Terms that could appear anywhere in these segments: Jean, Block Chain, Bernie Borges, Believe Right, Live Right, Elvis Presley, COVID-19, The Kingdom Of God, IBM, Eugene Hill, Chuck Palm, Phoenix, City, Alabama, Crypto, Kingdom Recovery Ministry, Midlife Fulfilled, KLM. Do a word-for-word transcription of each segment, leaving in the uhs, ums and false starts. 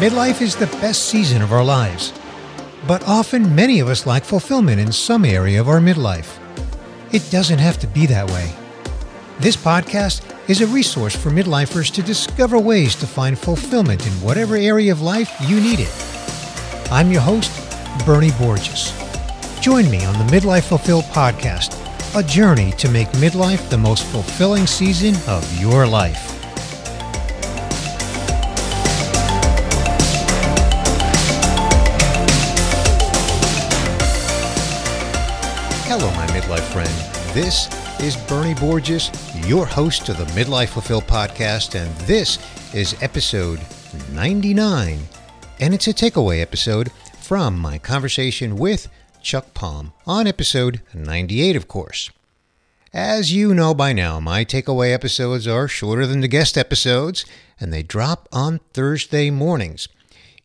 Midlife is the best season of our lives, but often many of us lack fulfillment in some area of our midlife. It doesn't have to be that way. This podcast is a resource for midlifers to discover ways to find fulfillment in whatever area of life you need it. I'm your host, Bernie Borges. Join me on the Midlife Fulfilled podcast, a journey to make midlife the most fulfilling season of your life. Hello, my midlife friend. This is Bernie Borges, your host of the Midlife Fulfilled podcast, and this is episode ninety-nine, and it's a takeaway episode from my conversation with Chuck Palm on episode ninety-eight, of course. As you know by now, my takeaway episodes are shorter than the guest episodes, and they drop on Thursday mornings.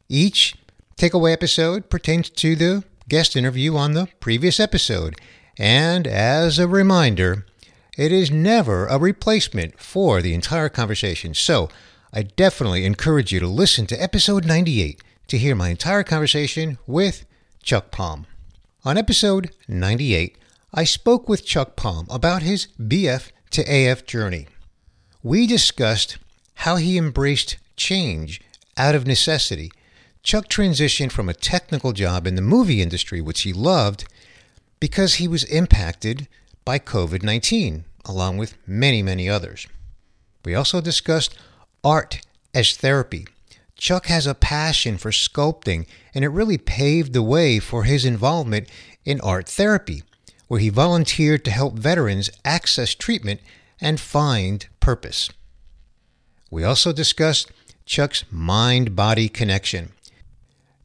Each takeaway episode pertains to the guest interview on the previous episode. And as a reminder, it is never a replacement for the entire conversation. So I definitely encourage you to listen to episode ninety-eight to hear my entire conversation with Chuck Palm. On episode ninety-eight, I spoke with Chuck Palm about his B F to A F journey. We discussed how he embraced change out of necessity. Chuck transitioned from a technical job in the movie industry, which he loved, because he was impacted by covid nineteen, along with many, many others. We also discussed art as therapy. Chuck has a passion for sculpting, and it really paved the way for his involvement in art therapy, where he volunteered to help veterans access treatment and find purpose. We also discussed Chuck's mind-body connection.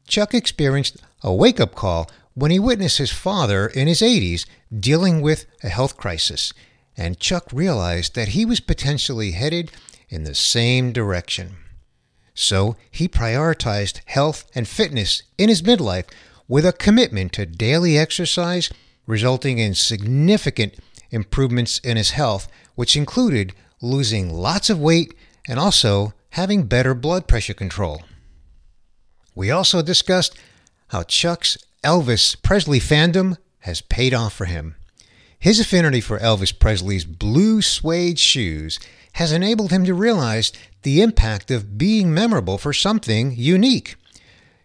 Chuck experienced a wake-up call when he witnessed his father in his eighties dealing with a health crisis, and Chuck realized that he was potentially headed in the same direction. So he prioritized health and fitness in his midlife with a commitment to daily exercise, resulting in significant improvements in his health, which included losing lots of weight and also having better blood pressure control. We also discussed how Chuck's Elvis Presley fandom has paid off for him. His affinity for Elvis Presley's blue suede shoes has enabled him to realize the impact of being memorable for something unique.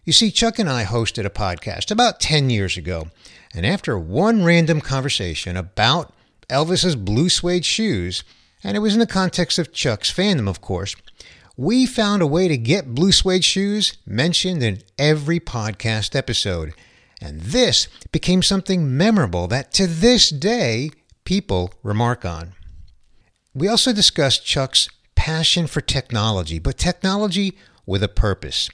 You see, Chuck and I hosted a podcast about ten years ago, and after one random conversation about Elvis's blue suede shoes, and it was in the context of Chuck's fandom, of course, we found a way to get blue suede shoes mentioned in every podcast episode. And this became something memorable that to this day, people remark on. We also discussed Chuck's passion for technology, but technology with a purpose.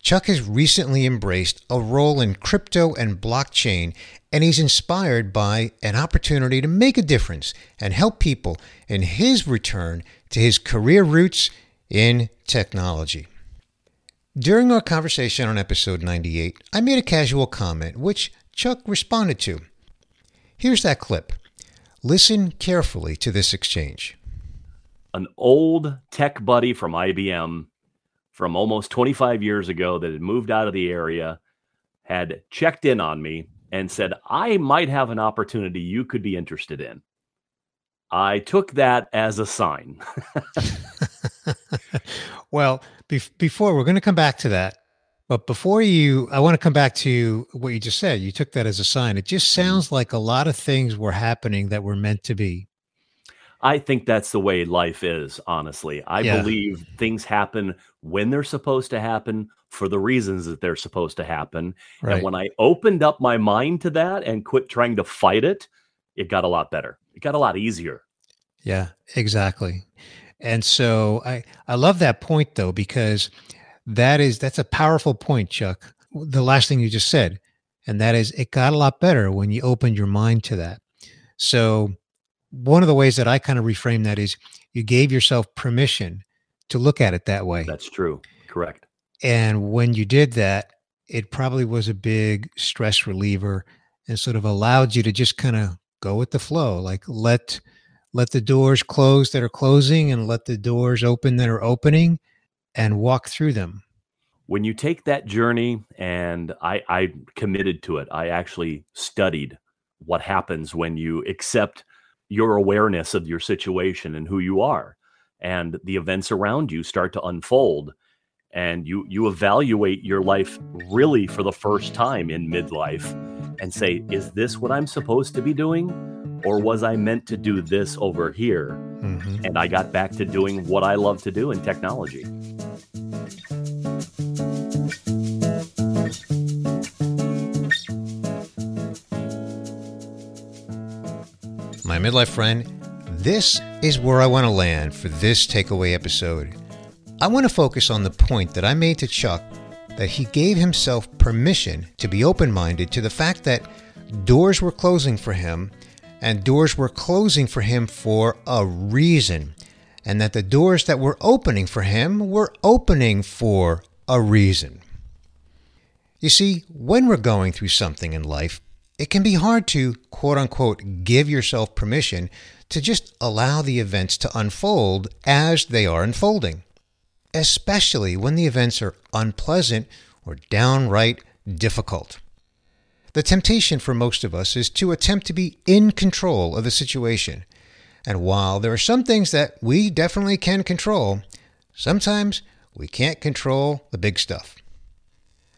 Chuck has recently embraced a role in crypto and blockchain, and he's inspired by an opportunity to make a difference and help people in his return to his career roots in technology. During our conversation on episode ninety-eight, I made a casual comment, which Chuck responded to. Here's that clip. Listen carefully to this exchange. An old tech buddy from I B M from almost twenty-five years ago that had moved out of the area had checked in on me and said, I might have an opportunity you could be interested in. I took that as a sign. Well, be- before we're going to come back to that, but before you, I want to come back to what you just said. You took that as a sign. It just sounds like a lot of things were happening that were meant to be. I think that's the way life is, honestly. I yeah. believe things happen when they're supposed to happen for the reasons that they're supposed to happen. Right. And when I opened up my mind to that and quit trying to fight it, it got a lot better. It got a lot easier. Yeah, exactly. And so I, I love that point, though, because that is that's a powerful point, Chuck, the last thing you just said. And that is it got a lot better when you opened your mind to that. So one of the ways that I kind of reframe that is you gave yourself permission to look at it that way. That's true. Correct. And when you did that, it probably was a big stress reliever and sort of allowed you to just kind of go with the flow, like let Let the doors close that are closing and let the doors open that are opening and walk through them. when you take that journey, and I, I committed to it, I actually studied what happens when you accept your awareness of your situation and who you are, and the events around you start to unfold, and you you evaluate your life really for the first time in midlife and say, is this what I'm supposed to be doing? Or was I meant to do this over here? Mm-hmm. And I got back to doing what I love to do in technology. My midlife friend, this is where I want to land for this takeaway episode. I want to focus on the point that I made to Chuck, that he gave himself permission to be open-minded to the fact that doors were closing for him, and doors were closing for him for a reason, and that the doors that were opening for him were opening for a reason. You see, when we're going through something in life, it can be hard to, quote unquote, give yourself permission to just allow the events to unfold as they are unfolding, especially when the events are unpleasant or downright difficult. The temptation for most of us is to attempt to be in control of the situation. And while there are some things that we definitely can control, sometimes we can't control the big stuff.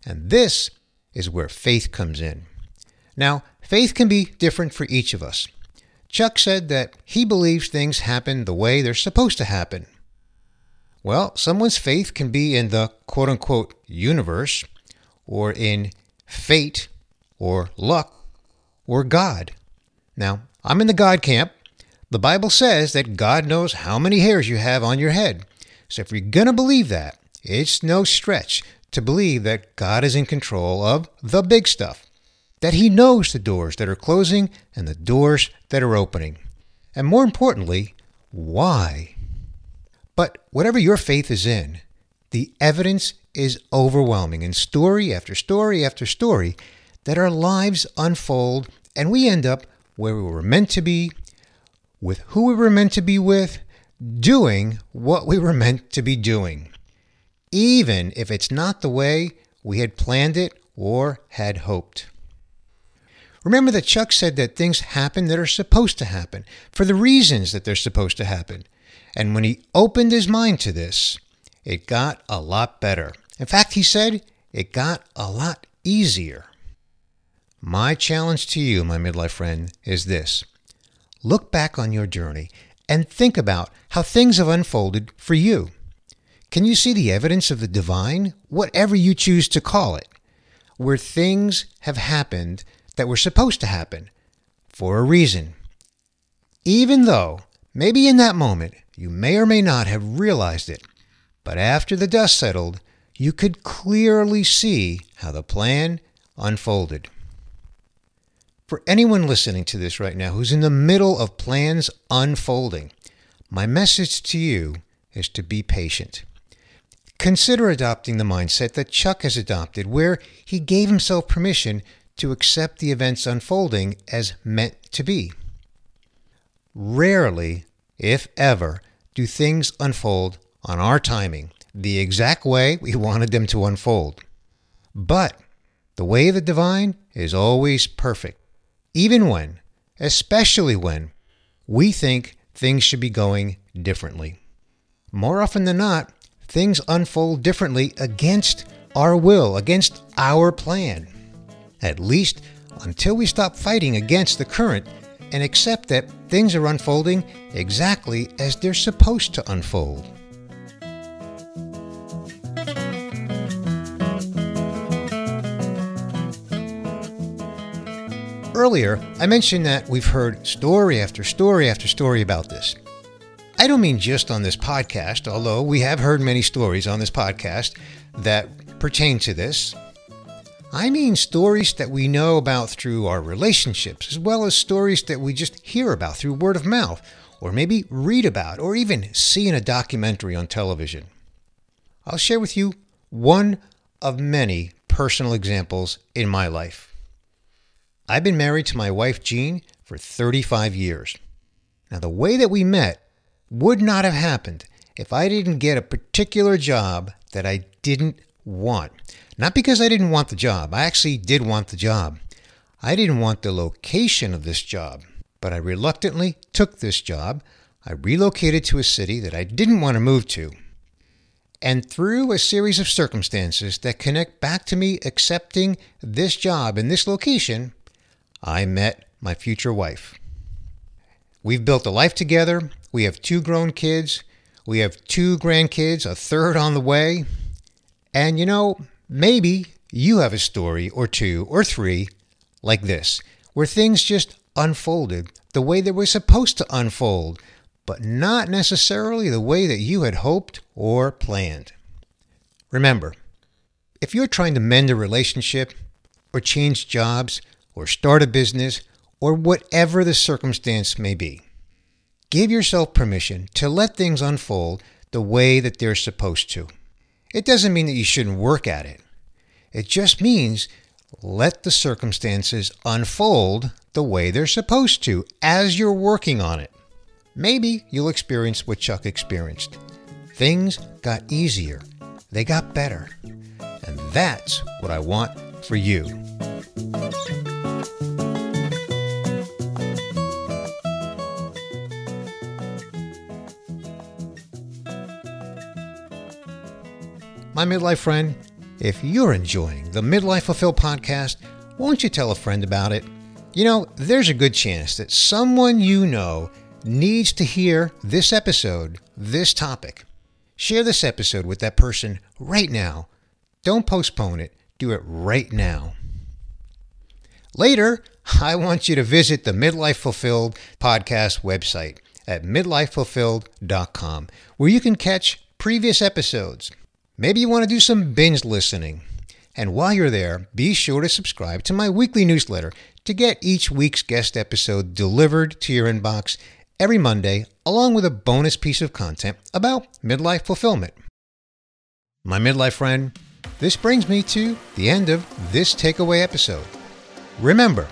And this is where faith comes in. Now, faith can be different for each of us. Chuck said that he believes things happen the way they're supposed to happen. Well, someone's faith can be in the quote-unquote universe, or in fate, or luck, or God. Now, I'm in the God camp. The Bible says that God knows how many hairs you have on your head. So if you're going to believe that, it's no stretch to believe that God is in control of the big stuff, that he knows the doors that are closing and the doors that are opening. And more importantly, why? But whatever your faith is in, the evidence is overwhelming in story after story after story that our lives unfold and we end up where we were meant to be, with who we were meant to be with, doing what we were meant to be doing, even if it's not the way we had planned it or had hoped. Remember that Chuck said that things happen that are supposed to happen for the reasons that they're supposed to happen. And when he opened his mind to this, it got a lot better. In fact, he said it got a lot easier. My challenge to you, my midlife friend, is this. Look back on your journey and think about how things have unfolded for you. Can you see the evidence of the divine, whatever you choose to call it, where things have happened that were supposed to happen for a reason? Even though maybe in that moment you may or may not have realized it, but after the dust settled, you could clearly see how the plan unfolded. For anyone listening to this right now who's in the middle of plans unfolding, my message to you is to be patient. Consider adopting the mindset that Chuck has adopted, where he gave himself permission to accept the events unfolding as meant to be. Rarely, if ever, do things unfold on our timing, the exact way we wanted them to unfold. But the way of the divine is always perfect. Even when, especially when, we think things should be going differently. More often than not, things unfold differently against our will, against our plan. At least until we stop fighting against the current and accept that things are unfolding exactly as they're supposed to unfold. Earlier, I mentioned that we've heard story after story after story about this. I don't mean just on this podcast, although we have heard many stories on this podcast that pertain to this. I mean stories that we know about through our relationships, as well as stories that we just hear about through word of mouth, or maybe read about, or even see in a documentary on television. I'll share with you one of many personal examples in my life. I've been married to my wife, Jean, for thirty-five years. Now, the way that we met would not have happened if I didn't get a particular job that I didn't want. Not because I didn't want the job. I actually did want the job. I didn't want the location of this job, but I reluctantly took this job. I relocated to a city that I didn't want to move to. And through a series of circumstances that connect back to me accepting this job in this location, I met my future wife. We've built a life together. We have two grown kids. We have two grandkids, a third on the way. And you know, maybe you have a story or two or three like this, where things just unfolded the way they were supposed to unfold, but not necessarily the way that you had hoped or planned. Remember, if you're trying to mend a relationship or change jobs or start a business or whatever the circumstance may be, give yourself permission to let things unfold the way that they're supposed to. It doesn't mean that you shouldn't work at it. It just means let the circumstances unfold the way they're supposed to as you're working on it. Maybe you'll experience what Chuck experienced. Things got easier. They got better. And that's what I want for you. My midlife friend, if you're enjoying the Midlife Fulfilled podcast, won't you tell a friend about it? You know, there's a good chance that someone you know needs to hear this episode, this topic. Share this episode with that person right now. Don't postpone it. Do it right now. Later, I want you to visit the Midlife Fulfilled podcast website at midlife fulfilled dot com, where you can catch previous episodes. Maybe you want to do some binge listening. And while you're there, be sure to subscribe to my weekly newsletter to get each week's guest episode delivered to your inbox every Monday, along with a bonus piece of content about midlife fulfillment. My midlife friend, this brings me to the end of this takeaway episode. Remember,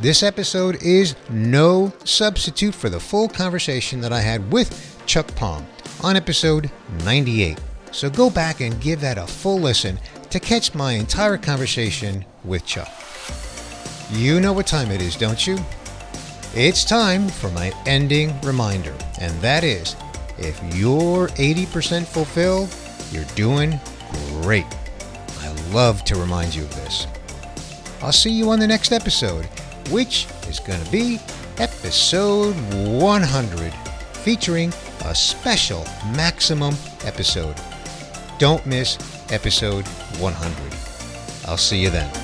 this episode is no substitute for the full conversation that I had with Chuck Palm on episode ninety-eight. So go back and give that a full listen to catch my entire conversation with Chuck. You know what time it is, don't you? It's time for my ending reminder, and that is, if you're eighty percent fulfilled, you're doing great. I love to remind you of this. I'll see you on the next episode, which is going to be episode one hundred, featuring a special maximum episode. Don't miss episode one hundred. I'll see you then.